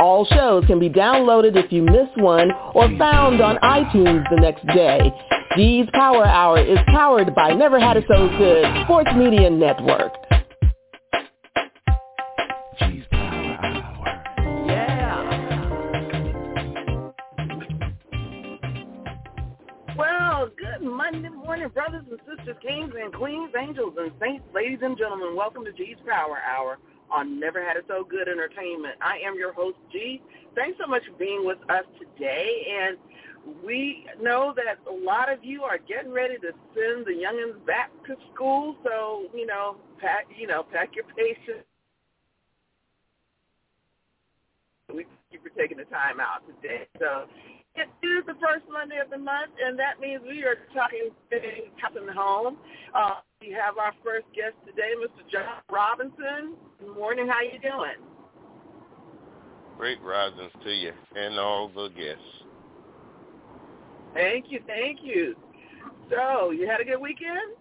All shows can be downloaded if you miss one or found on iTunes the next day. G's Power Hour is powered by Never Had It So Good Sports Media Network. G's Power Hour. Yeah. Well, good Monday morning, brothers and sisters, kings and queens, angels and saints, ladies and gentlemen. Welcome to G's Power Hour on Never Had It So Good Entertainment. I am your host, G. Thanks so much for being with us today. And we know that a lot of you are getting ready to send the youngins back to school. So, pack your patience. We thank you for taking the time out today. So it is the first Monday of the month, and that means we are talking things happening home. We have our first guest today, Mr. John Robinson. Good morning. How you doing? Great risings to you and all the guests. Thank you. So, you had a good weekend?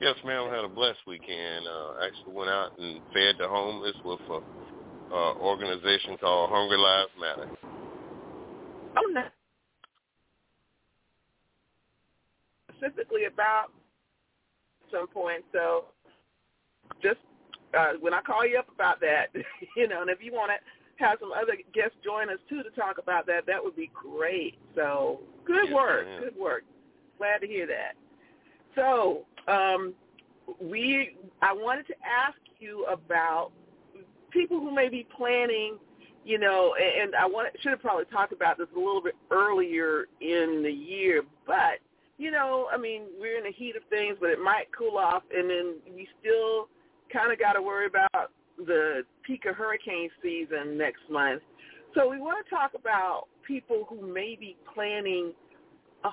Yes, ma'am. I had a blessed weekend. Actually went out and fed the homeless with an organization called Hungry Lives Matter. Oh, no. Specifically about some point, so just when I call you up about that, and if you want to have some other guests join us too to talk about that, that would be great. So good work. Glad to hear that. So I wanted to ask you about people who may be planning. And should have probably talked about this a little bit earlier in the year, but, we're in the heat of things, but it might cool off, and then we still kind of got to worry about the peak of hurricane season next month. So we want to talk about people who may be planning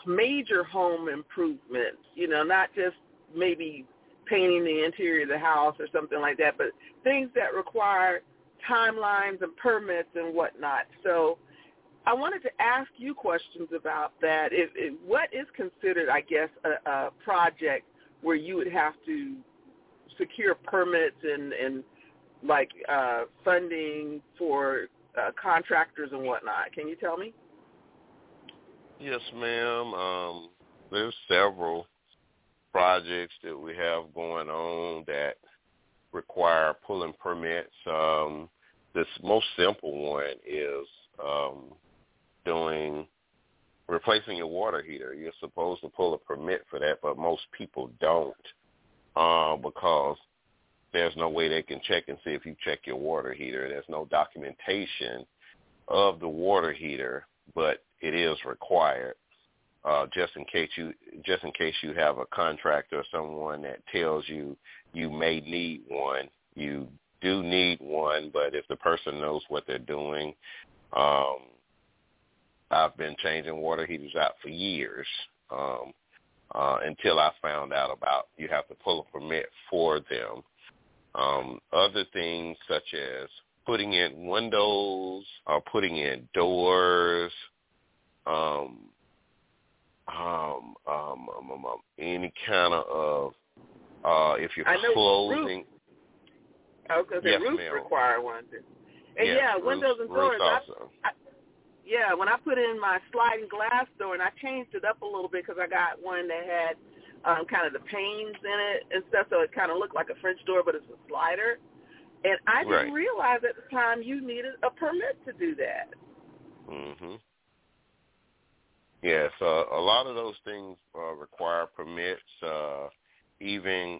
major home improvements, not just maybe painting the interior of the house or something like that, but things that require timelines and permits and whatnot. So I wanted to ask you questions about that. What is considered, I guess, a project where you would have to secure permits and funding for contractors and whatnot? Can you tell me? Yes, ma'am. There's several projects that we have going on that require pulling permits. This most simple one is replacing your water heater. You're supposed to pull a permit for that, but most people don't because there's no way they can check and see if you check your water heater. There's no documentation of the water heater, but it is required just in case you have a contractor or someone that tells you you may need one. You do need one, but if the person knows what they're doing, I've been changing water heaters out for years until I found out about you have to pull a permit for them. Other things such as putting in windows or putting in doors, any kind of if you're closing. I was going to say roofs require one. And windows and doors. When I put in my sliding glass door, and I changed it up a little bit because I got one that had kind of the panes in it and stuff, so it kind of looked like a French door, but it's a slider. And I didn't realize at the time you needed a permit to do that. Mm-hmm. Yes, a lot of those things require permits. Even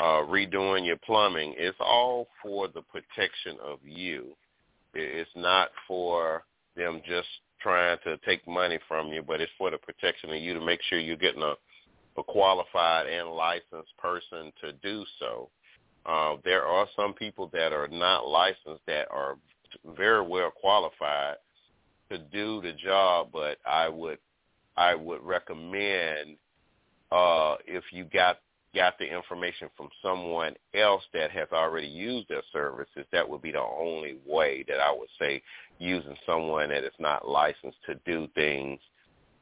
redoing your plumbing, it's all for the protection of you. It's not for them just trying to take money from you, but it's for the protection of you to make sure you're getting a a qualified and licensed person to do so. There are some people that are not licensed that are very well qualified to do the job, but I would recommend if you got the information from someone else that has already used their services, that would be the only way that I would say using someone that is not licensed to do things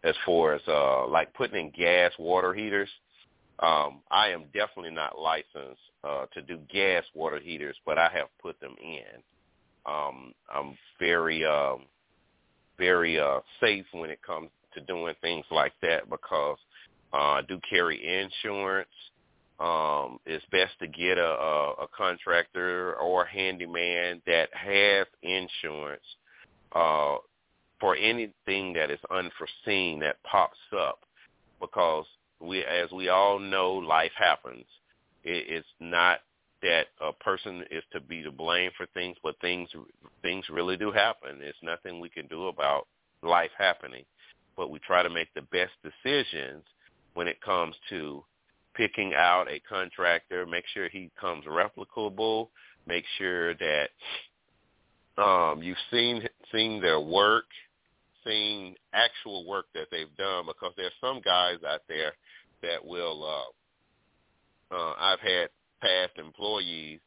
as far as like putting in gas water heaters. I am definitely not licensed to do gas water heaters, but I have put them in. I'm very, very safe when it comes to doing things like that because I do carry insurance. It's best to get a contractor or a handyman that has insurance for anything that is unforeseen that pops up because as we all know, life happens. It's not that a person is to be to blame for things, but things really do happen. There's nothing we can do about life happening, but we try to make the best decisions when it comes to picking out a contractor. Make sure he comes replicable. Make sure that you've seen their work, seen actual work that they've done, because there's some guys out there that will I've had past employees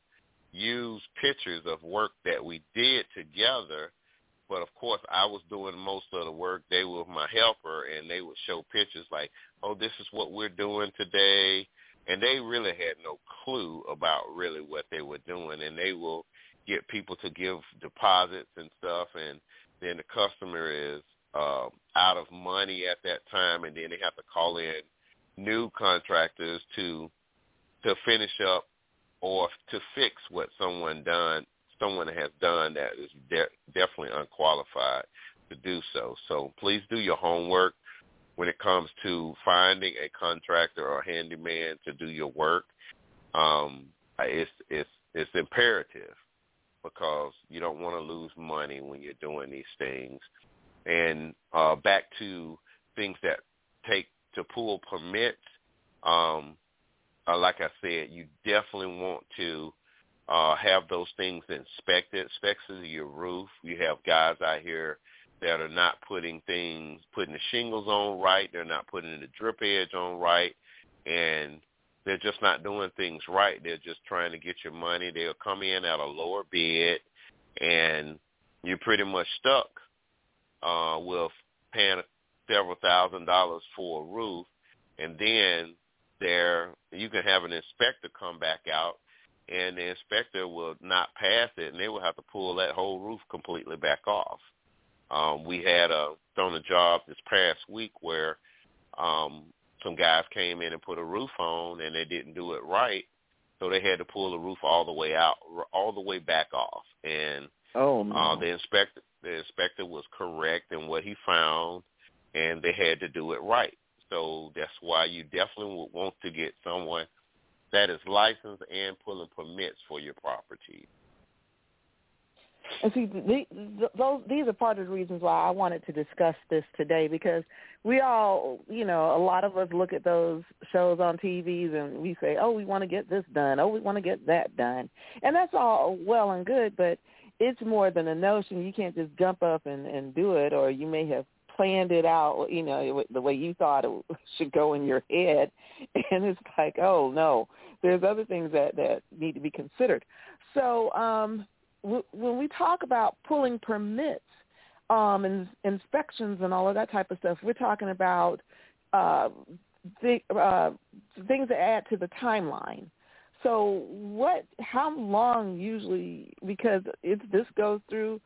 use pictures of work that we did together, but of course I was doing most of the work. They were my helper, and they would show pictures like, oh, this is what we're doing today, and they really had no clue about really what they were doing, and they will get people to give deposits and stuff, and then the customer is out of money at that time, and then they have to call in new contractors to finish up or to fix what someone has done that is definitely unqualified to do so. So please do your homework when it comes to finding a contractor or handyman to do your work. It's imperative because you don't want to lose money when you're doing these things. And back to things that take to pull permits, like I said, you definitely want to have those things inspected, especially your roof. You have guys out here that are not putting the shingles on right. They're not putting the drip edge on right, and they're just not doing things right. They're just trying to get your money. They'll come in at a lower bid, and you're pretty much stuck with paying several $1,000s for a roof, and then you can have an inspector come back out, and the inspector will not pass it, and they will have to pull that whole roof completely back off. We had done a job this past week where some guys came in and put a roof on, and they didn't do it right, so they had to pull the roof all the way back off. And the inspector was correct in what he found, and they had to do it right. So that's why you definitely would want to get someone that is licensed and pulling permits for your property. And see, these are part of the reasons why I wanted to discuss this today, because we all, a lot of us look at those shows on TVs and we say, oh, we want to get this done. Oh, we want to get that done. And that's all well and good, but it's more than a notion. You can't just jump up and do it, or you may have planned it out, the way you thought it should go in your head. And it's like, oh, no, there's other things that need to be considered. So, when we talk about pulling permits and inspections and all of that type of stuff, we're talking about things that add to the timeline. So how long usually, because this goes through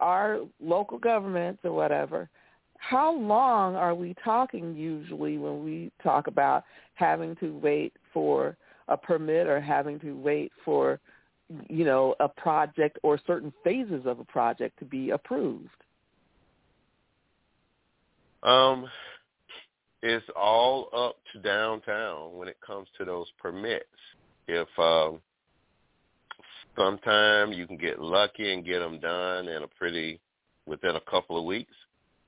our local governments or whatever, how long are we talking usually when we talk about having to wait for a permit or having to wait for a project or certain phases of a project to be approved? It's all up to downtown when it comes to those permits. If sometime you can get lucky and get them done within a couple of weeks,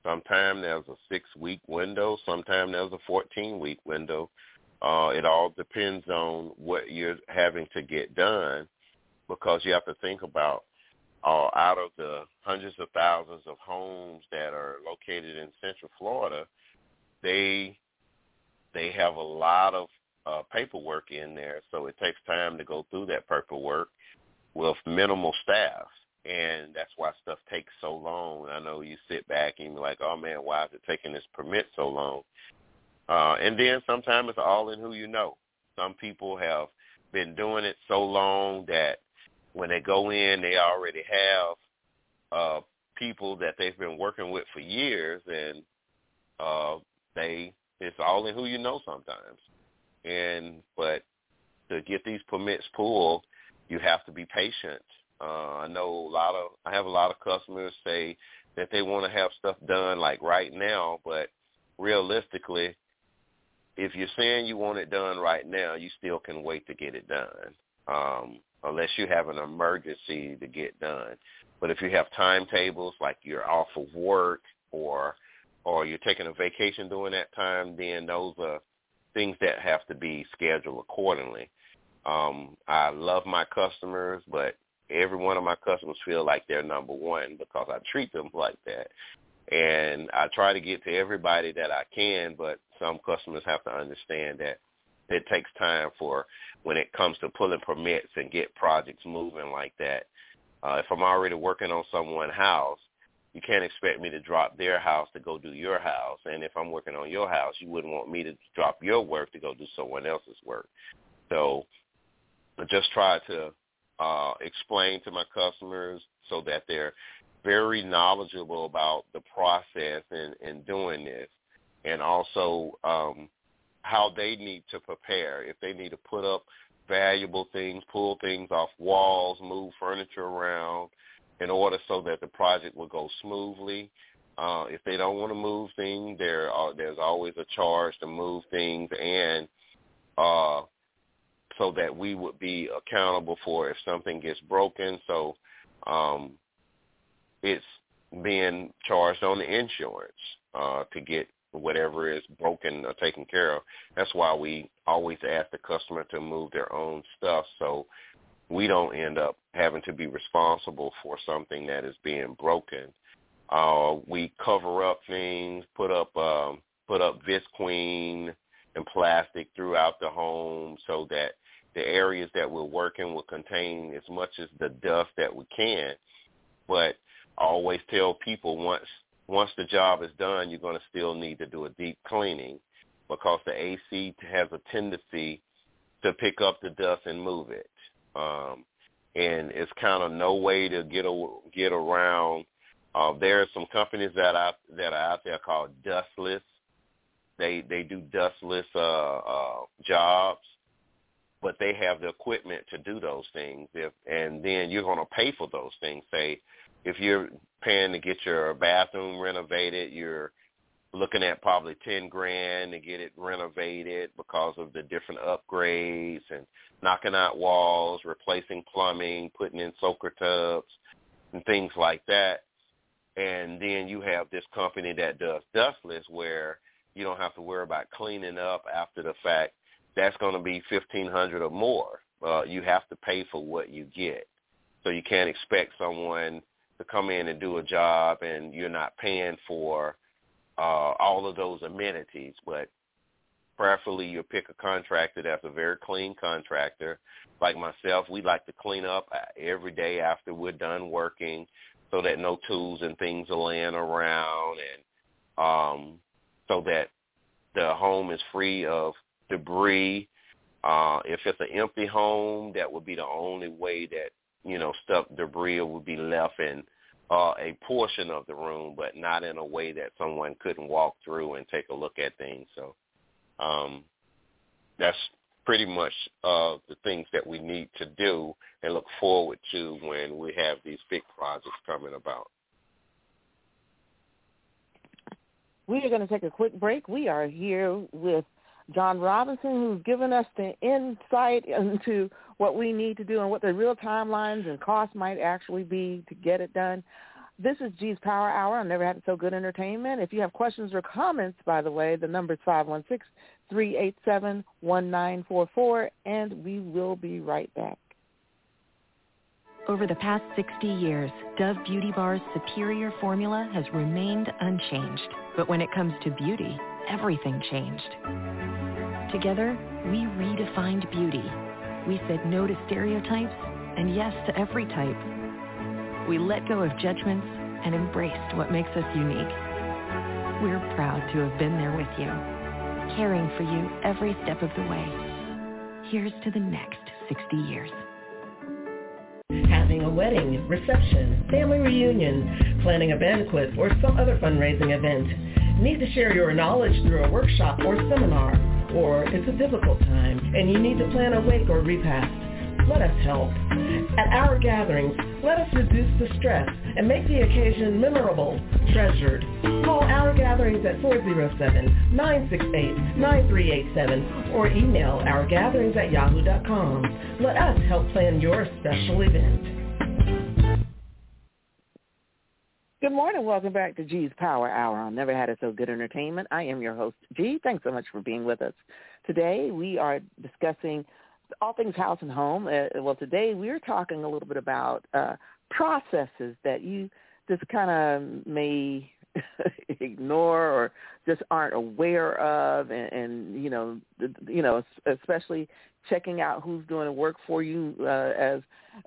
Sometimes there's a 6-week window. Sometimes there's a 14-week window. It all depends on what you're having to get done, because you have to think about out of the hundreds of thousands of homes that are located in Central Florida, they have a lot of paperwork in there, so it takes time to go through that paperwork with minimal staff, and that's why stuff takes so long. I know you sit back and you're like, oh, man, why is it taking this permit so long? And then sometimes it's all in who you know. Some people have been doing it so long that when they go in, they already have people that they've been working with for years, and it's all in who you know sometimes. But to get these permits pulled, you have to be patient. I have a lot of customers say that they want to have stuff done like right now, but realistically, if you're saying you want it done right now, you still can wait to get it done, unless you have an emergency to get done. But if you have timetables, like you're off of work or you're taking a vacation during that time, then those are things that have to be scheduled accordingly. I love my customers, but every one of my customers feel like they're number one because I treat them like that. And I try to get to everybody that I can, but some customers have to understand that it takes time for when it comes to pulling permits and get projects moving like that. If I'm already working on someone's house, you can't expect me to drop their house to go do your house. And if I'm working on your house, you wouldn't want me to drop your work to go do someone else's work. So I just try to explain to my customers so that they're very knowledgeable about the process and doing this, and also how they need to prepare. If they need to put up valuable things, pull things off walls, move furniture around in order so that the project will go smoothly. If they don't want to move things, there's always a charge to move things, and so that we would be accountable for if something gets broken. So it's being charged on the insurance to get whatever is broken or taken care of. That's why we always ask the customer to move their own stuff, so we don't end up having to be responsible for something that is being broken. We cover up things, put up Visqueen and plastic throughout the home so that the areas that we're working will contain as much as the dust that we can. But I always tell people once the job is done, you're going to still need to do a deep cleaning, because the AC has a tendency to pick up the dust and move it. And it's kind of no way to get around. There are some companies that are out there called dustless. They do dustless jobs, but they have the equipment to do those things. And then you're going to pay for those things. Say, if you're paying to get your bathroom renovated, you're looking at probably $10,000 to get it renovated because of the different upgrades and knocking out walls, replacing plumbing, putting in soaker tubs and things like that. And then you have this company that does dustless, where you don't have to worry about cleaning up after the fact. That's going to be $1,500 or more. You have to pay for what you get. So you can't expect someone to come in and do a job and you're not paying for all of those amenities. But preferably you pick a contractor that's a very clean contractor. Like myself, we like to clean up every day after we're done working so that no tools and things are laying around, and so that the home is free of debris. If it's an empty home, that would be the only way that, stuff, debris would be left in a portion of the room, but not in a way that someone couldn't walk through and take a look at things. So that's pretty much the things that we need to do and look forward to when we have these big projects coming about. We are going to take a quick break. We are here with John Robinson, who's given us the insight into what we need to do and what the real timelines and costs might actually be to get it done. This is G's Power Hour on Never Had It So Good Entertainment. If you have questions or comments, by the way, the number is 516-387-1944, and we will be right back. Over the past 60 years, Dove Beauty Bar's superior formula has remained unchanged. But when it comes to beauty, everything changed. Together, we redefined beauty. We said no to stereotypes and yes to every type. We let go of judgments and embraced what makes us unique. We're proud to have been there with you, caring for you every step of the way. Here's to the next 60 years. Having a wedding, reception, family reunion, planning a banquet, or some other fundraising event. Need to share your knowledge through a workshop or seminar, or it's a difficult time and you need to plan a wake or repast. Let us help. At Our Gatherings, let us reduce the stress and make the occasion memorable, treasured. Call Our Gatherings at 407-968-9387 or email ourgatherings@yahoo.com. Let us help plan your special event. Good morning. Welcome back to G's Power Hour on Never Had It So Good Entertainment. I am your host, G. Thanks so much for being with us. Today we are discussing all things house and home. Well, today we're talking a little bit about processes that you just kind of may ignore or just aren't aware of, and you know, especially checking out who's doing the work for you, as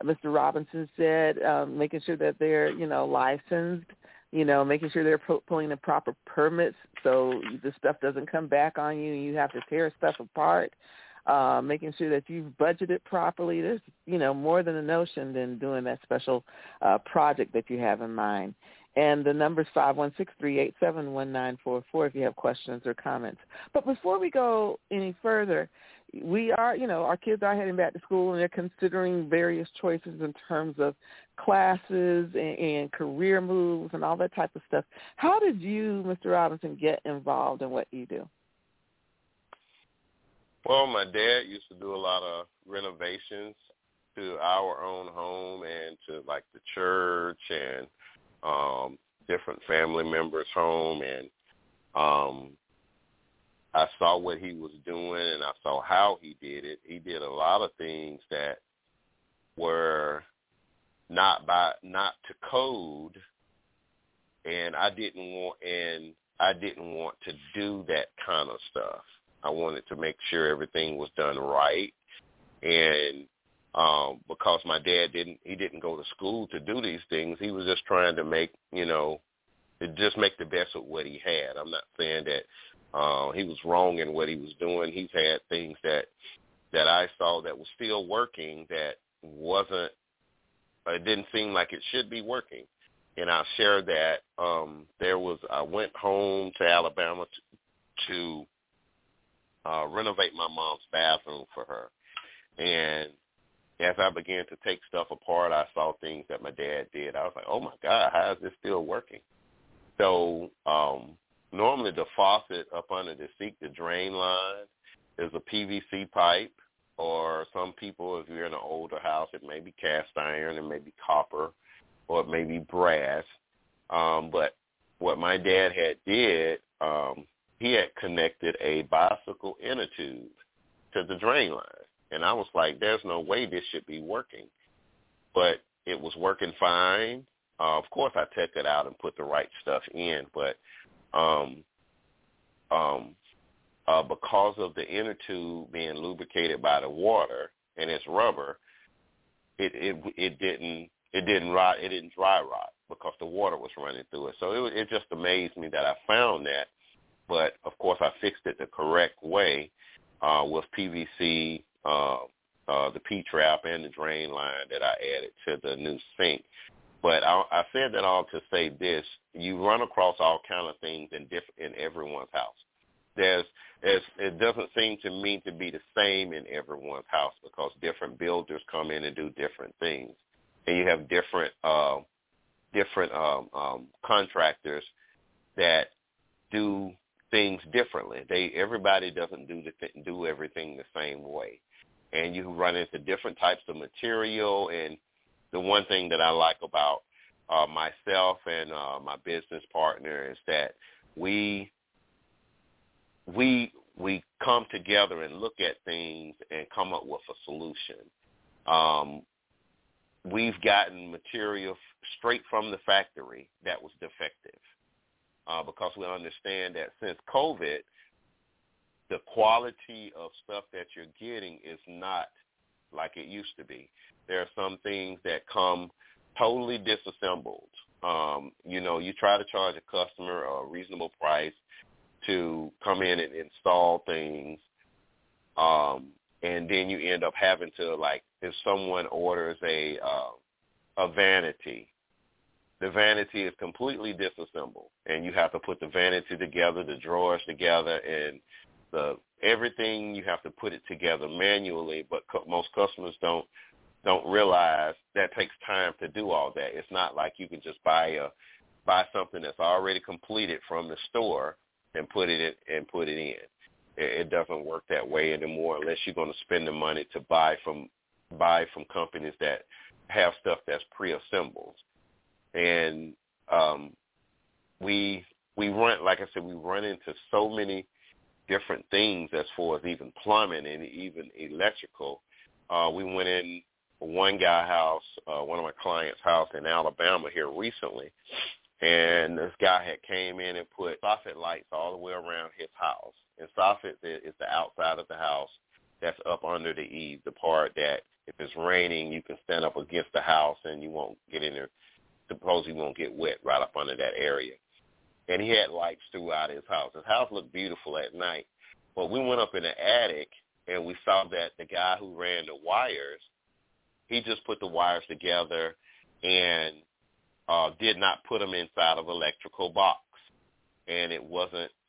Mr. Robinson said, making sure that they're, licensed, making sure they're pulling the proper permits so the stuff doesn't come back on you and you have to tear stuff apart. Making sure that you've budgeted properly. There's, more than a notion than doing that special project that you have in mind. And the number is 516-387-1944 if you have questions or comments. But before we go any further, we are, our kids are heading back to school and they're considering various choices in terms of classes and career moves and all that type of stuff. How did you, Mr. Robinson, get involved in what you do? Well, my dad used to do a lot of renovations to our own home and to, like, the church and different family members' home. And I saw what he was doing, and I saw how he did it. He did a lot of things that were not to code, and I didn't want to do that kind of stuff. I wanted to make sure everything was done right, and because my dad didn't go to school to do these things, he was just trying to make, make the best of what he had. I'm not saying that he was wrong in what he was doing. He's had things that I saw that was still working that wasn't, it didn't seem like it should be working, and I'll share that. I went home to Alabama to renovate my mom's bathroom for her. And as I began to take stuff apart, I saw things that my dad did. I was like, oh, my God, how is this still working? So normally the faucet up under the sink, the drain line, is a PVC pipe, or some people, if you're in an older house, it may be cast iron, it may be copper, or it may be brass. But what my dad had did, he had connected a bicycle inner tube to the drain line. And I was like, there's no way this should be working. But it was working fine. Of course, I took it out and put the right stuff in. But because of the inner tube being lubricated by the water and it's rubber, it didn't dry rot because the water was running through it. So it just amazed me that I found that. But, of course, I fixed it the correct way with PVC, the P-trap, and the drain line that I added to the new sink. But I said that all to say this. You run across all kind of things in everyone's house. It doesn't seem to me to be the same in everyone's house because different builders come in and do different things. And you have different contractors that do things differently. Everybody doesn't do everything the same way, and you run into different types of material. And the one thing that I like about myself and my business partner is that we come together and look at things and come up with a solution. We've gotten material straight from the factory that was defective because we understand that since COVID, the quality of stuff that you're getting is not like it used to be. There are some things that come totally disassembled. You try to charge a customer a reasonable price to come in and install things, and then you end up having to, like, if someone orders a vanity, the vanity is completely disassembled, and you have to put the vanity together, the drawers together, and everything you have to put it together manually. But most customers don't realize that takes time to do all that. It's not like you can just buy something that's already completed from the store and put it in. It doesn't work that way anymore unless you're going to spend the money to buy from companies that have stuff that's pre-assembled. And we run into so many different things as far as even plumbing and even electrical. We went in one of my client's house in Alabama here recently, and this guy had came in and put soffit lights all the way around his house. And soffit is the outside of the house that's up under the eaves, the part that if it's raining, you can stand up against the house and you won't get in there. Suppose you won't get wet right up under that area. And he had lights throughout his house. His house looked beautiful at night. But we went up in the attic, and we saw that the guy who ran the wires, he just put the wires together and did not put them inside of electrical box. And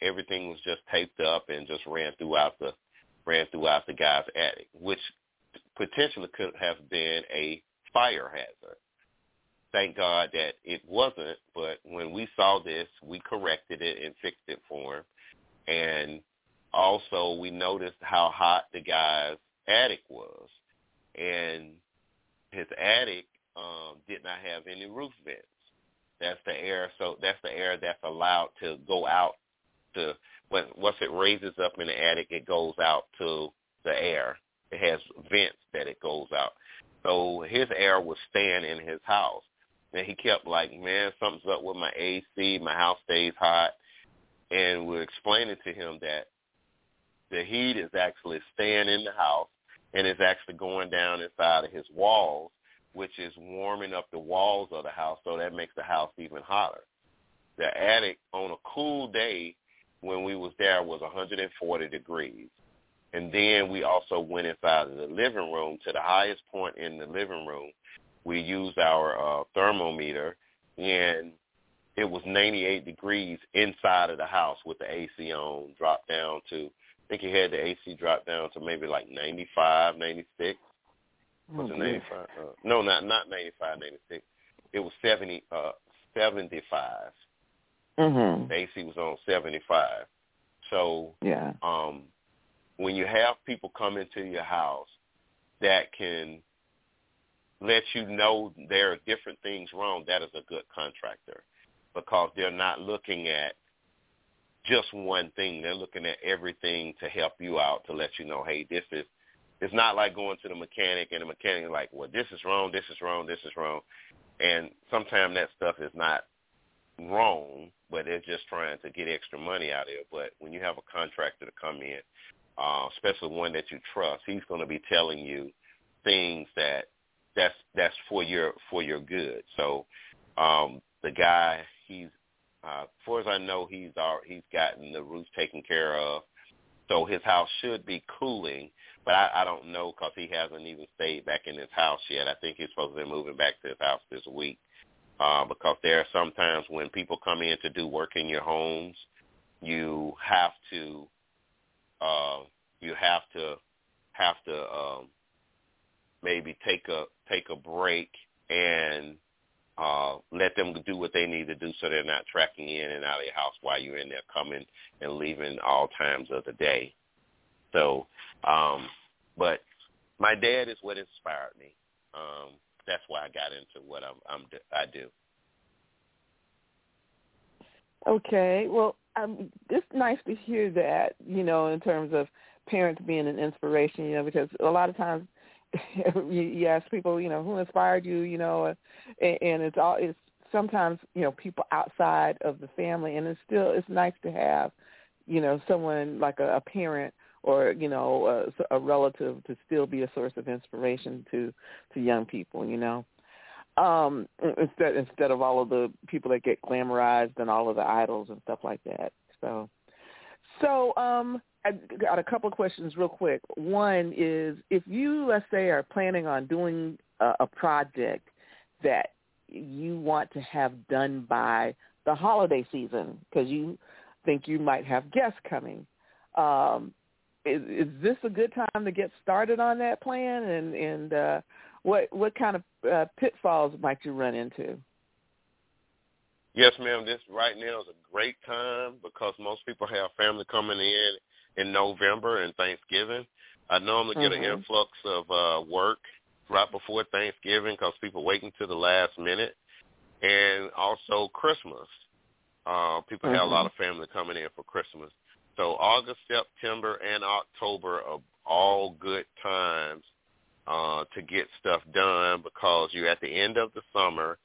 everything was just taped up and just ran throughout the guy's attic, which potentially could have been a fire hazard. Thank God that it wasn't, but when we saw this, we corrected it and fixed it for him. And also we noticed how hot the guy's attic was. And his attic did not have any roof vents. That's the air that's allowed to go out to once it raises up in the attic, it goes out to the air. It has vents that it goes out. So his air was staying in his house. And he kept like, man, something's up with my AC, my house stays hot. And we're explaining to him that the heat is actually staying in the house and it's actually going down inside of his walls, which is warming up the walls of the house, so that makes the house even hotter. The attic on a cool day when we was there was 140 degrees. And then we also went inside of the living room to the highest point in the living room. We used our thermometer, and it was 98 degrees inside of the house with the AC on, dropped down to, I think it had the AC drop down to maybe like 95, 96. Was it 95? No, not 95, 96. It was 75. Mm-hmm. The AC was on 75. So yeah. When you have people come into your house that can let you know there are different things wrong, that is a good contractor because they're not looking at just one thing. They're looking at everything to help you out, to let you know, hey, it's not like going to the mechanic and the mechanic is like, well, this is wrong, this is wrong, this is wrong. And sometimes that stuff is not wrong, but they're just trying to get extra money out of it. But when you have a contractor to come in, especially one that you trust, he's going to be telling you things that's for your good. So the guy, he's, far as I know, he's gotten the roof taken care of, so his house should be cooling. But I don't know because he hasn't even stayed back in his house yet. I think he's supposed to be moving back to his house this week because there are sometimes when people come in to do work in your homes, you have to maybe take a break and let them do what they need to do so they're not tracking in and out of your house while you're in there coming and leaving all times of the day. So, but my dad is what inspired me. That's why I got into what I do. Okay. Well, it's nice to hear that, you know, in terms of parents being an inspiration, you know, because a lot of times you ask people, you know, who inspired you, you know, and it's sometimes, you know, people outside of the family, and it's nice to have, you know, someone like a parent or, you know, a relative to still be a source of inspiration to young people, you know. Instead of all of the people that get glamorized and all of the idols and stuff like that. So I got a couple of questions real quick. One is, if you, let's say, are planning on doing a project that you want to have done by the holiday season because you think you might have guests coming, is this a good time to get started on that plan? And what kind of pitfalls might you run into? Yes, ma'am. This right now is a great time because most people have family coming in November and Thanksgiving. I normally get an influx of work right before Thanksgiving because people waiting to the last minute, and also Christmas. People have a lot of family coming in for Christmas. So August, September, and October are all good times to get stuff done because you're at the end of the summer.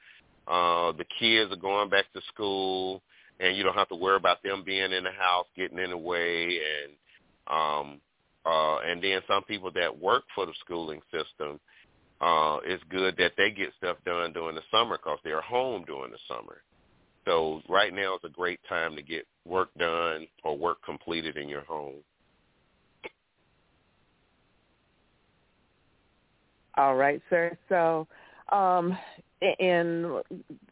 The kids are going back to school, and you don't have to worry about them being in the house, getting in the way. And then some people that work for the schooling system, it's good that they get stuff done during the summer because they're home during the summer. So right now is a great time to get work done or work completed in your home. All right, sir. So, and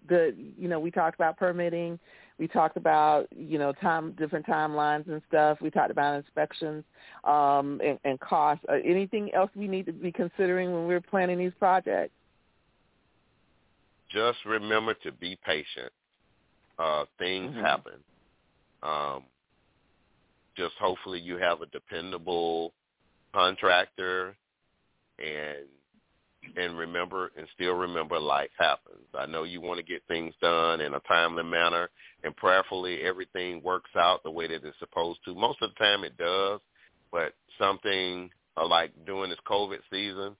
we talked about permitting. We talked about, you know, different timelines and stuff. We talked about inspections and costs. Anything else we need to be considering when we're planning these projects? Just remember to be patient. Things happen. Just hopefully you have a dependable contractor, and remember life happens. I know you want to get things done in a timely manner, and prayerfully everything works out the way that it's supposed to. Most of the time it does, but something like during this COVID season,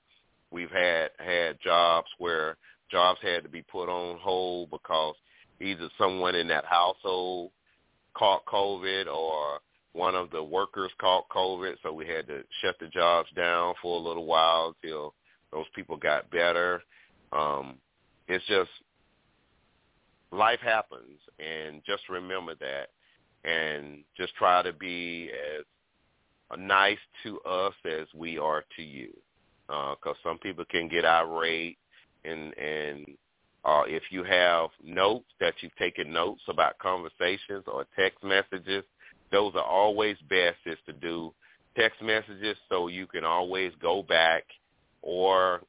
we've had jobs where jobs had to be put on hold because either someone in that household caught COVID or one of the workers caught COVID, so we had to shut the jobs down for a little while until those people got better. It's just life happens, and just remember that, and just try to be as nice to us as we are to you, because some people can get irate and if you have notes that you've taken notes about conversations or text messages, those are always best is to do text messages so you can always go back or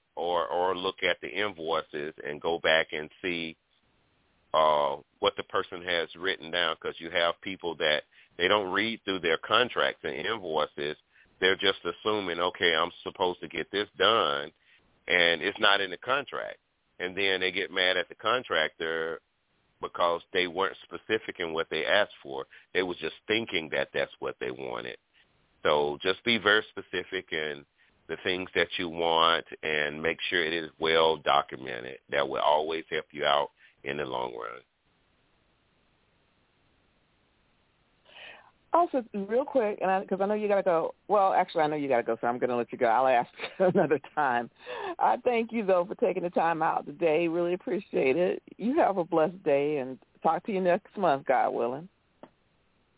look at the invoices and go back and see what the person has written down, because you have people that they don't read through their contracts and invoices. They're just assuming, okay, I'm supposed to get this done, and it's not in the contract. And then they get mad at the contractor because they weren't specific in what they asked for. They was just thinking that that's what they wanted. So just be very specific in the things that you want and make sure it is well documented. That will always help you out in the long run. Also, real quick, because I know you got to go. Well, actually, I know you got to go, so I'm going to let you go. I'll ask another time. I thank you, though, for taking the time out today. Really appreciate it. You have a blessed day, and talk to you next month, God willing.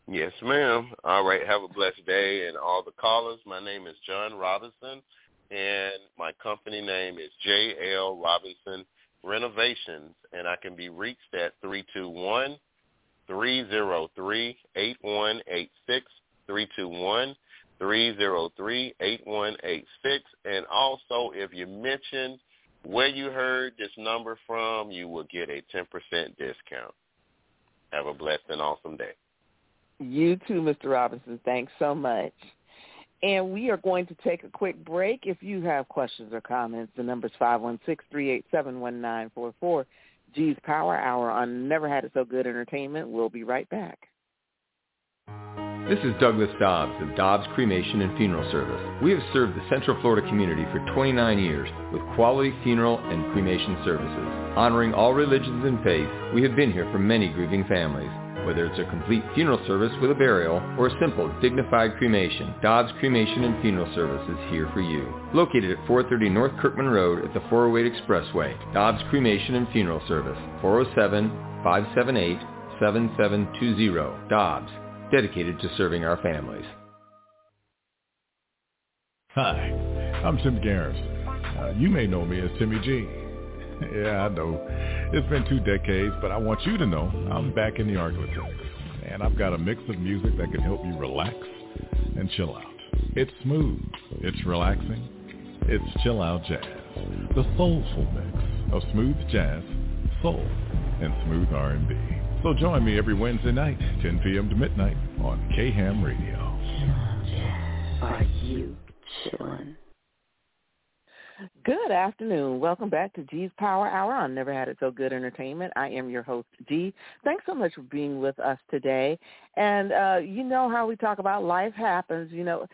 Yes, ma'am. All right, have a blessed day. And all the callers, my name is John Robinson, and my company name is J.L. Robinson Renovations, and I can be reached at 321 303-8186, 321-303-8186. And also, if you mention where you heard this number from, you will get a 10% discount. Have a blessed and awesome day. You too, Mr. Robinson. Thanks so much. And we are going to take a quick break. If you have questions or comments, the number is 516-387-1944. G's Power Hour on Never Had It So Good Entertainment. We'll be right back. This is Douglas Dobbs of Dobbs Cremation and Funeral Service. We have served the Central Florida community for 29 years with quality funeral and cremation services. Honoring all religions and faiths, we have been here for many grieving families. Whether it's a complete funeral service with a burial or a simple, dignified cremation, Dobbs Cremation and Funeral Service is here for you. Located at 430 North Kirkman Road at the 408 Expressway, Dobbs Cremation and Funeral Service, 407-578-7720, Dobbs, dedicated to serving our families. Hi, I'm Tim Garrison. You may know me as Timmy G. Yeah, I know. It's been 2 decades, but I want you to know I'm back in the architecture. And I've got a mix of music that can help you relax and chill out. It's smooth. It's relaxing. It's chill-out jazz. The soulful mix of smooth jazz, soul, and smooth R&B. So join me every Wednesday night, 10 p.m. to midnight on KHAM Radio. Are you chillin'? Good afternoon. Welcome back to G's Power Hour on Never Had It So Good Entertainment. I am your host, G. Thanks so much for being with us today. And you know how we talk about life happens. You know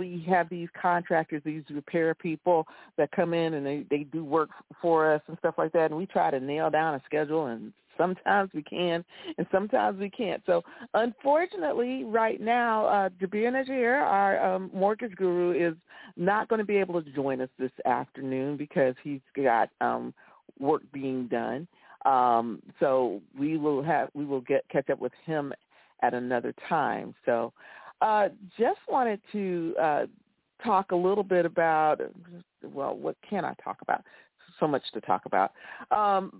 we have these contractors, these repair people that come in and they do work for us and stuff like that. And we try to nail down a schedule, and sometimes we can, and sometimes we can't. So, unfortunately, right now, Jabir Najeer, our mortgage guru, is not going to be able to join us this afternoon because he's got work being done. So we will catch up with him at another time. So, just wanted to talk a little bit about, well, what can I talk about? So much to talk about,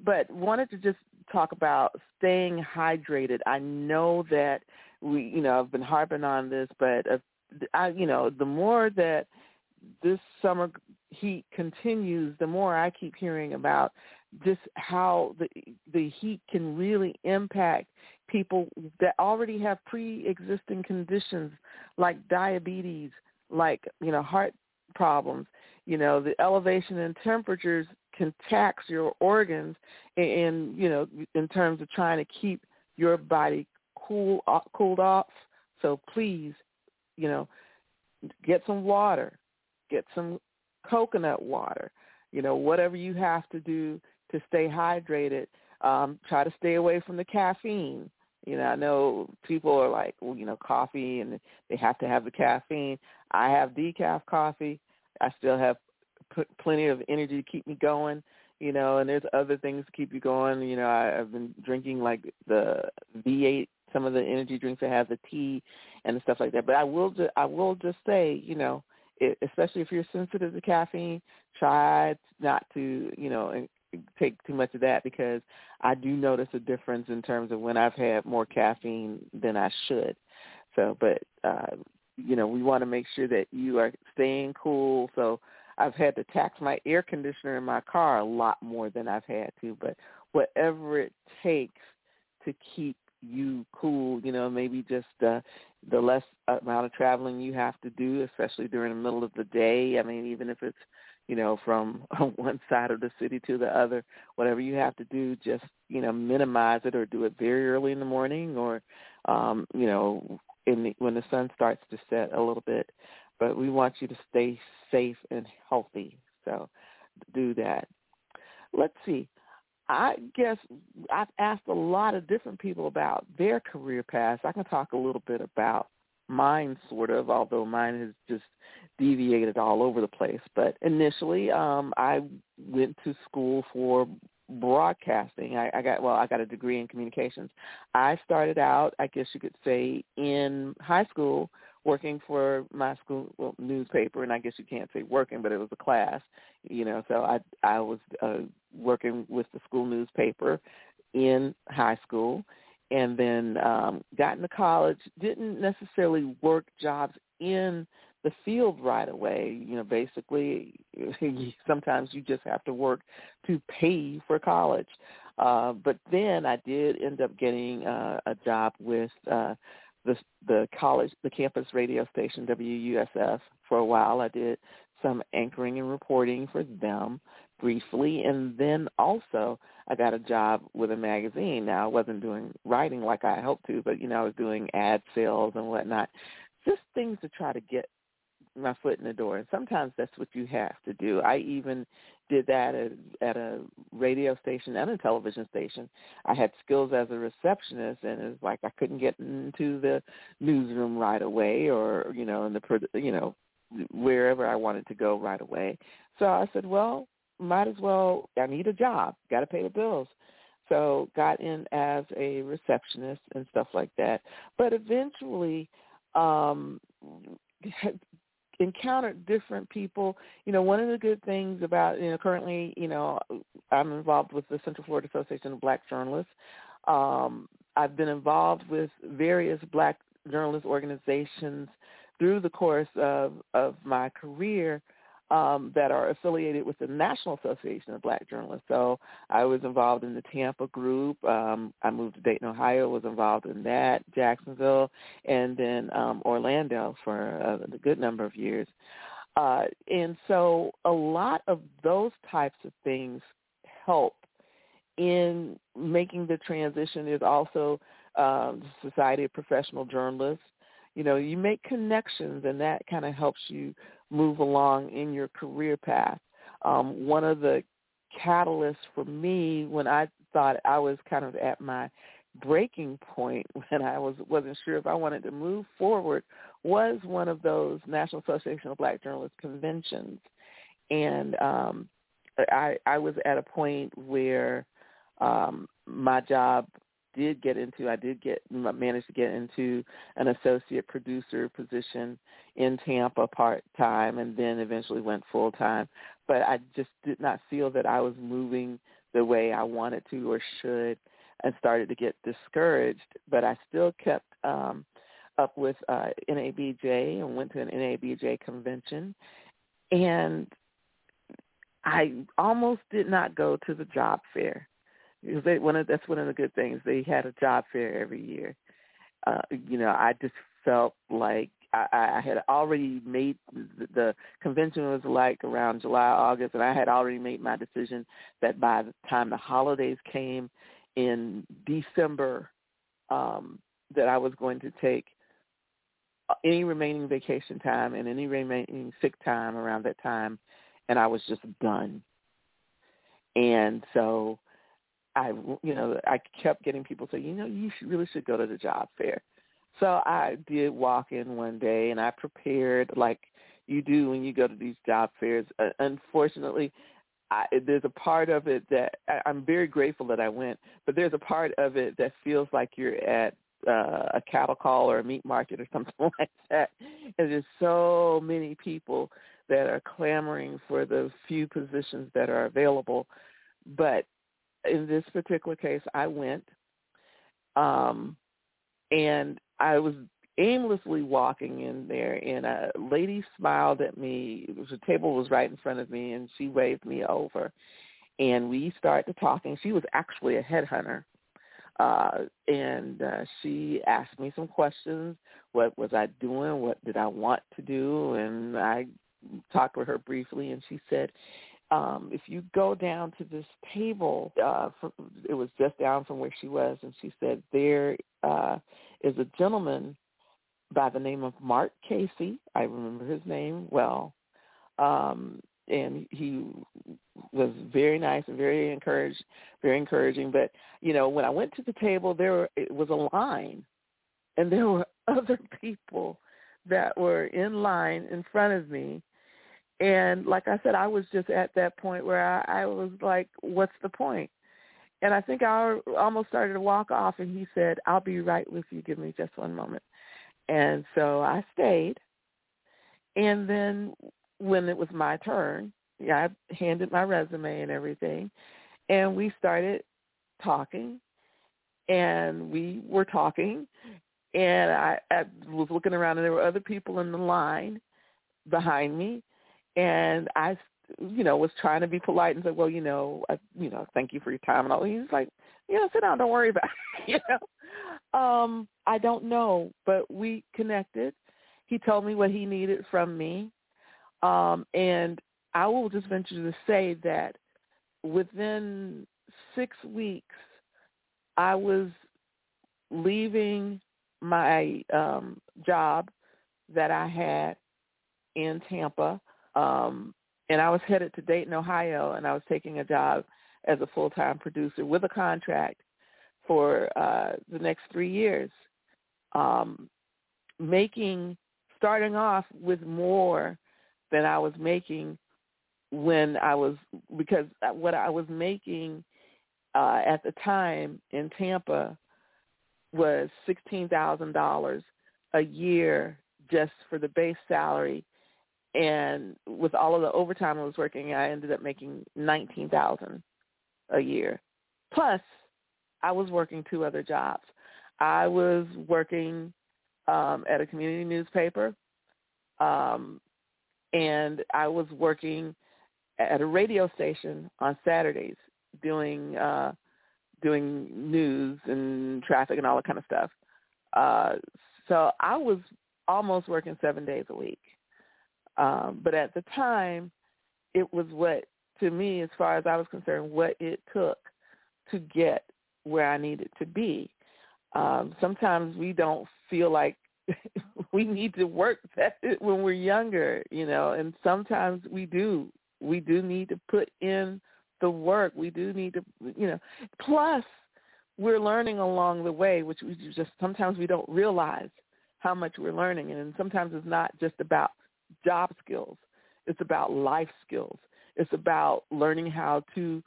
but wanted to just talk about staying hydrated. I know that I've been harping on this, but the more that this summer heat continues, the more I keep hearing about just how the heat can really impact people that already have pre-existing conditions like diabetes, like heart problems. The elevation in temperatures can tax your organs in terms of trying to keep your body cooled off. So please, get some water, get some coconut water, whatever you have to do to stay hydrated. Try to stay away from the caffeine. I know people are like, coffee and they have to have the caffeine. I have decaf coffee. I still have plenty of energy to keep me going, and there's other things to keep you going. I've been drinking like the V8, some of the energy drinks that have the tea and stuff like that. But I will just say, especially if you're sensitive to caffeine, try not to, take too much of that, because I do notice a difference in terms of when I've had more caffeine than I should. So, but, we want to make sure that you are staying cool. So I've had to tax my air conditioner in my car a lot more than I've had to, but whatever it takes to keep you cool, maybe just the less amount of traveling you have to do, especially during the middle of the day. I mean, even if it's, from one side of the city to the other, whatever you have to do, just, minimize it, or do it very early in the morning, or, when the sun starts to set a little bit. But we want you to stay safe and healthy, so do that. Let's see. I guess I've asked a lot of different people about their career paths. I can talk a little bit about mine, sort of, although mine has just deviated all over the place. But initially, I went to school for broadcasting. I got a degree in communications. I started out, I guess you could say, in high school working for my school newspaper, and I guess you can't say working, but it was a class, so I was working with the school newspaper in high school, and then got into college. Didn't necessarily work jobs in the field right away. Basically, sometimes you just have to work to pay for college. But then I did end up getting a job with the college, the campus radio station, WUSF, for a while. I did some anchoring and reporting for them briefly. And then also I got a job with a magazine. Now, I wasn't doing writing like I hoped to, but, I was doing ad sales and whatnot, just things to try to get my foot in the door. And sometimes that's what you have to do. I even did that at a radio station and a television station. I had skills as a receptionist, and it was like I couldn't get into the newsroom right away or, in the, wherever I wanted to go right away. So I said, well, might as well, I need a job, got to pay the bills. So got in as a receptionist and stuff like that. But eventually encountered different people. One of the good things about, currently, I'm involved with the Central Florida Association of Black Journalists. I've been involved with various black journalist organizations through the course of my career that are affiliated with the National Association of Black Journalists. So I was involved in the Tampa group. I moved to Dayton, Ohio, was involved in that, Jacksonville, and then Orlando for a good number of years. And so a lot of those types of things help in making the transition. There's also the Society of Professional Journalists. You make connections, and that kind of helps you move along in your career path. One of the catalysts for me when I thought I was kind of at my breaking point, when I wasn't sure if I wanted to move forward, was one of those National Association of Black Journalists conventions. And I was at a point where my job managed to get into an associate producer position in Tampa part-time, and then eventually went full-time. But I just did not feel that I was moving the way I wanted to or should, and started to get discouraged. But I still kept up with NABJ and went to an NABJ convention. And I almost did not go to the job fair. That's one of the good things. They had a job fair every year. I just felt like I had already made the convention was like around July, August, and I had already made my decision that by the time the holidays came in December, that I was going to take any remaining vacation time and any remaining sick time around that time, and I was just done. And so I kept getting people say, you really should go to the job fair. So I did walk in one day, and I prepared like you do when you go to these job fairs. Unfortunately, there's a part of it that I'm very grateful that I went, but there's a part of it that feels like you're at a cattle call or a meat market or something like that. And there's so many people that are clamoring for the few positions that are available. But in this particular case, I went, and I was aimlessly walking in there, and a lady smiled at me. The table was right in front of me, and she waved me over, and we started talking. She was actually a headhunter, and she asked me some questions. What was I doing? What did I want to do? And I talked with her briefly, and she said, if you go down to this table, it was just down from where she was, and she said, there is a gentleman by the name of Mark Casey. I remember his name well, and he was very nice and very encouraging. But, when I went to the table, it was a line, and there were other people that were in line in front of me. And like I said, I was just at that point where I was like, what's the point? And I think I almost started to walk off, and he said, I'll be right with you. Give me just one moment. And so I stayed. And then when it was my turn, I handed my resume and everything, and we started talking, and we were talking, and I was looking around, and there were other people in the line behind me. And I, was trying to be polite and said, well, thank you for your time. And all. He's like, sit down, don't worry about it. I don't know, but we connected. He told me what he needed from me. And I will just venture to say that within 6 weeks, I was leaving my job that I had in Tampa, and I was headed to Dayton, Ohio, and I was taking a job as a full-time producer with a contract for the next 3 years, starting off with more than I was making because what I was making at the time in Tampa was $16,000 a year just for the base salary, and with all of the overtime I was working, I ended up making $19,000 a year. Plus, I was working two other jobs. I was working at a community newspaper, and I was working at a radio station on Saturdays doing news and traffic and all that kind of stuff. So I was almost working 7 days a week. But at the time, it was what, to me, as far as I was concerned, what it took to get where I needed to be. Sometimes we don't feel like we need to work when we're younger, and sometimes we do need to put in the work. We do need to, plus we're learning along the way, which we just, sometimes we don't realize how much we're learning. And sometimes it's not just about job skills. It's about life skills. It's about learning how to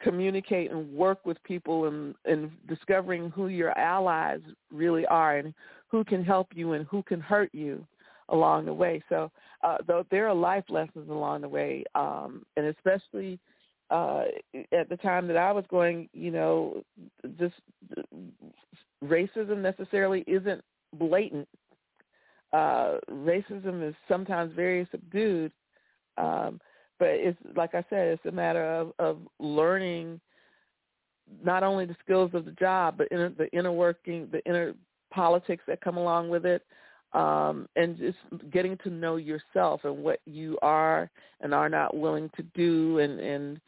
communicate and work with people and discovering who your allies really are and who can help you and who can hurt you along the way. So though there are life lessons along the way, and especially at the time that I was going, just racism necessarily isn't blatant. Racism is sometimes very subdued, but it's, like I said, it's a matter of learning not only the skills of the job, but the inner politics that come along with it, and just getting to know yourself and what you are and are not willing to do, and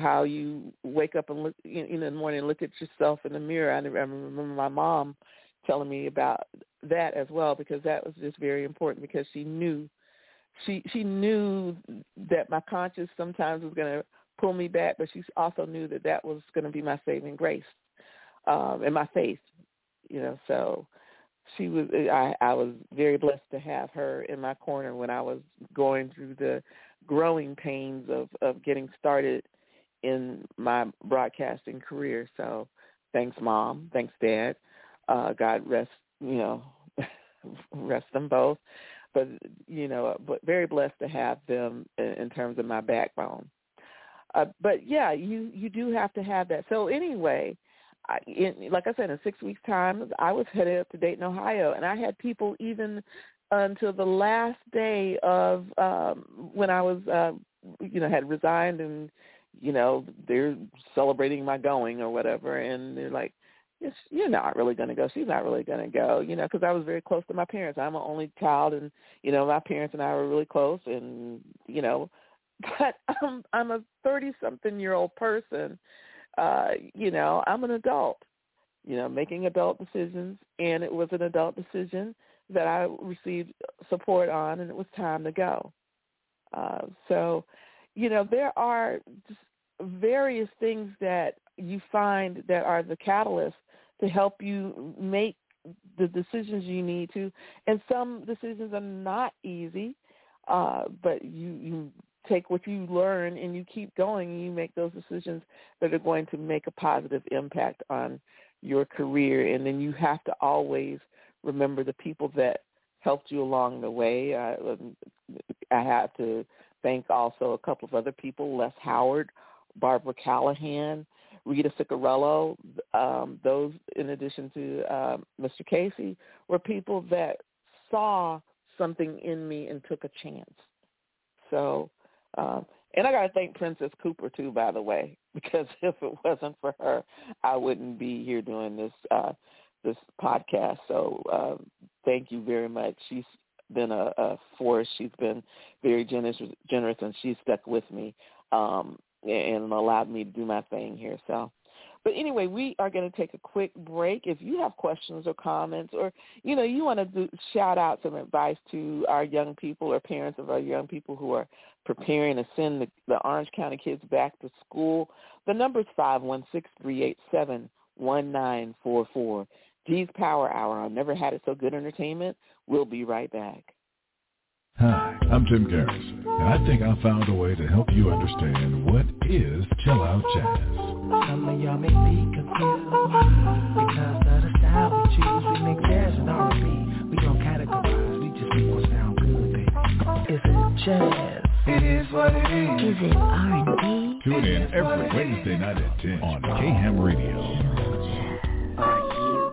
how you wake up and look in the morning and look at yourself in the mirror. I remember my mom telling me about that as well, because that was just very important, because she knew. She knew that my conscience sometimes was going to pull me back, but she also knew that that was going to be my saving grace and my faith, So she was. I was very blessed to have her in my corner when I was going through the growing pains of getting started in my broadcasting career. So thanks, Mom. Thanks, Dad. God rest, rest them both. But, but very blessed to have them in terms of my backbone. But, yeah, you do have to have that. So, anyway, like I said, in 6 weeks' time, I was headed up to Dayton, Ohio, and I had people even until the last day of when I was, had resigned and, they're celebrating my going or whatever, and they're like, you're not really going to go. She's not really going to go, because I was very close to my parents. I'm an only child, and, my parents and I were really close, and, but I'm a 30-something-year-old person. I'm an adult, making adult decisions, and it was an adult decision that I received support on, and it was time to go. So, there are just various things that you find that are the catalysts to help you make the decisions you need to. And some decisions are not easy, but you take what you learn and you keep going and you make those decisions that are going to make a positive impact on your career. And then you have to always remember the people that helped you along the way. I have to thank also a couple of other people, Les Howard, Barbara Callahan, Rita Ciccarello, those in addition to Mr. Casey, were people that saw something in me and took a chance. So, and I got to thank Princess Cooper, too, by the way, because if it wasn't for her, I wouldn't be here doing this podcast. So thank you very much. She's been a force. She's been very generous, and she's stuck with me and allowed me to do my thing here. So, but anyway, we are going to take a quick break. If you have questions or comments, or you want to shout out some advice to our young people or parents of our young people who are preparing to send the Orange County kids back to school, the number is 516-387-1944. G's Power Hour on Never Had It So Good Entertainment. We'll be right back. Hi, I'm Tim Garrison, and I think I found a way to help you understand what is Chill Out Jazz. Some of y'all may be confused because of the style we choose. We make jazz and R&B. We don't categorize. We just make what sound good, baby. Is it jazz? It is what it is. Is it R&B? Tune in every Wednesday night at 10 on KHAM Radio. Are you sure?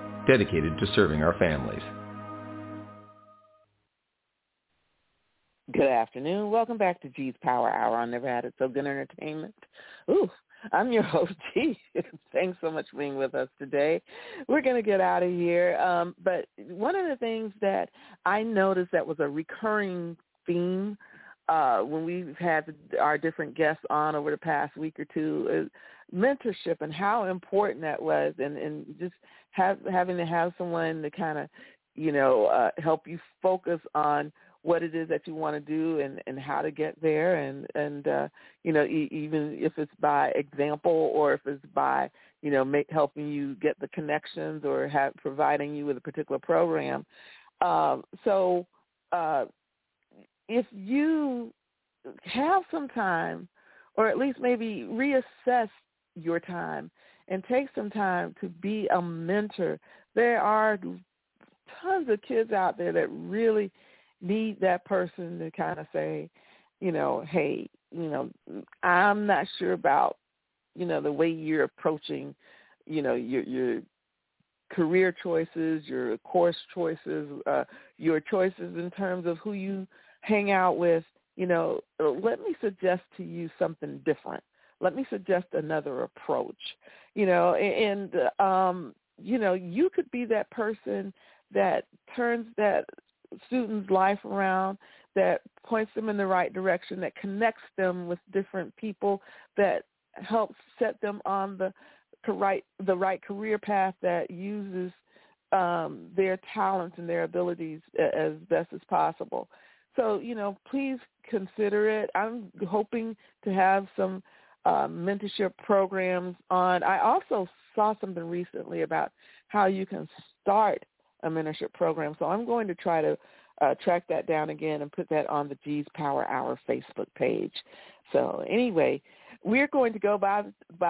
Dedicated to serving our families. Good afternoon. Welcome back to G's Power Hour on Never Had It So Good Entertainment. Ooh, I'm your host, G. Thanks so much for being with us today. We're going to get out of here. But one of the things that I noticed that was a recurring theme when we've had our different guests on over the past week or two is mentorship and how important that was, and just having to have someone to kind of, help you focus on what it is that you want to do and how to get there, and even if it's by example or if it's by, helping you get the connections or providing you with a particular program. So if you have some time, or at least maybe reassess your time and take some time to be a mentor. There are tons of kids out there that really need that person to kind of say, hey, I'm not sure about, the way you're approaching, your career choices, your course choices, your choices in terms of who you hang out with. Let me suggest to you something different. Let me suggest another approach, and you could be that person that turns that student's life around, that points them in the right direction, that connects them with different people, that helps set them on the right career path that uses their talents and their abilities as best as possible. So, please consider it. I'm hoping to have some mentorship programs on. I also saw something recently about how you can start a mentorship program. So I'm going to try to track that down again and put that on the G's Power Hour Facebook page. So anyway, we're going to go by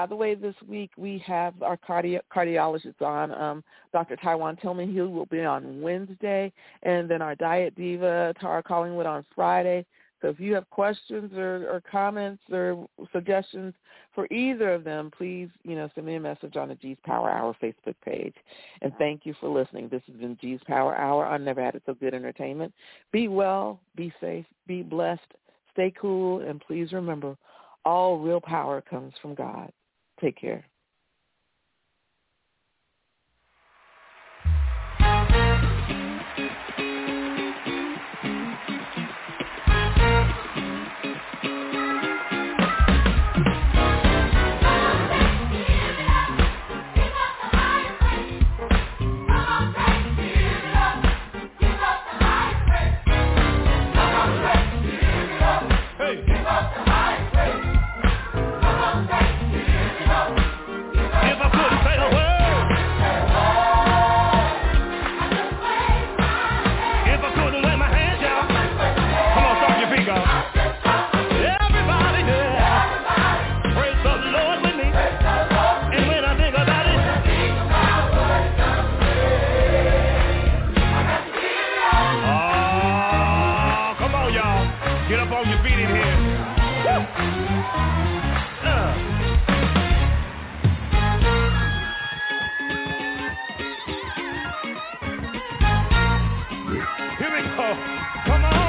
the way, this week we have our cardiologist on, Dr. Taiwan Tillman. He will be on Wednesday, and then our diet diva, Tara Collingwood, on Friday. So if you have questions or comments or suggestions for either of them, please, send me a message on the G's Power Hour Facebook page. And thank you for listening. This has been G's Power Hour on Never Had It So Good Entertainment. Be well, be safe, be blessed, stay cool, and please remember, all real power comes from God. Take care. Give up the high praise. Come on, thank you. Get up on your feet in here. Here we go. Come on.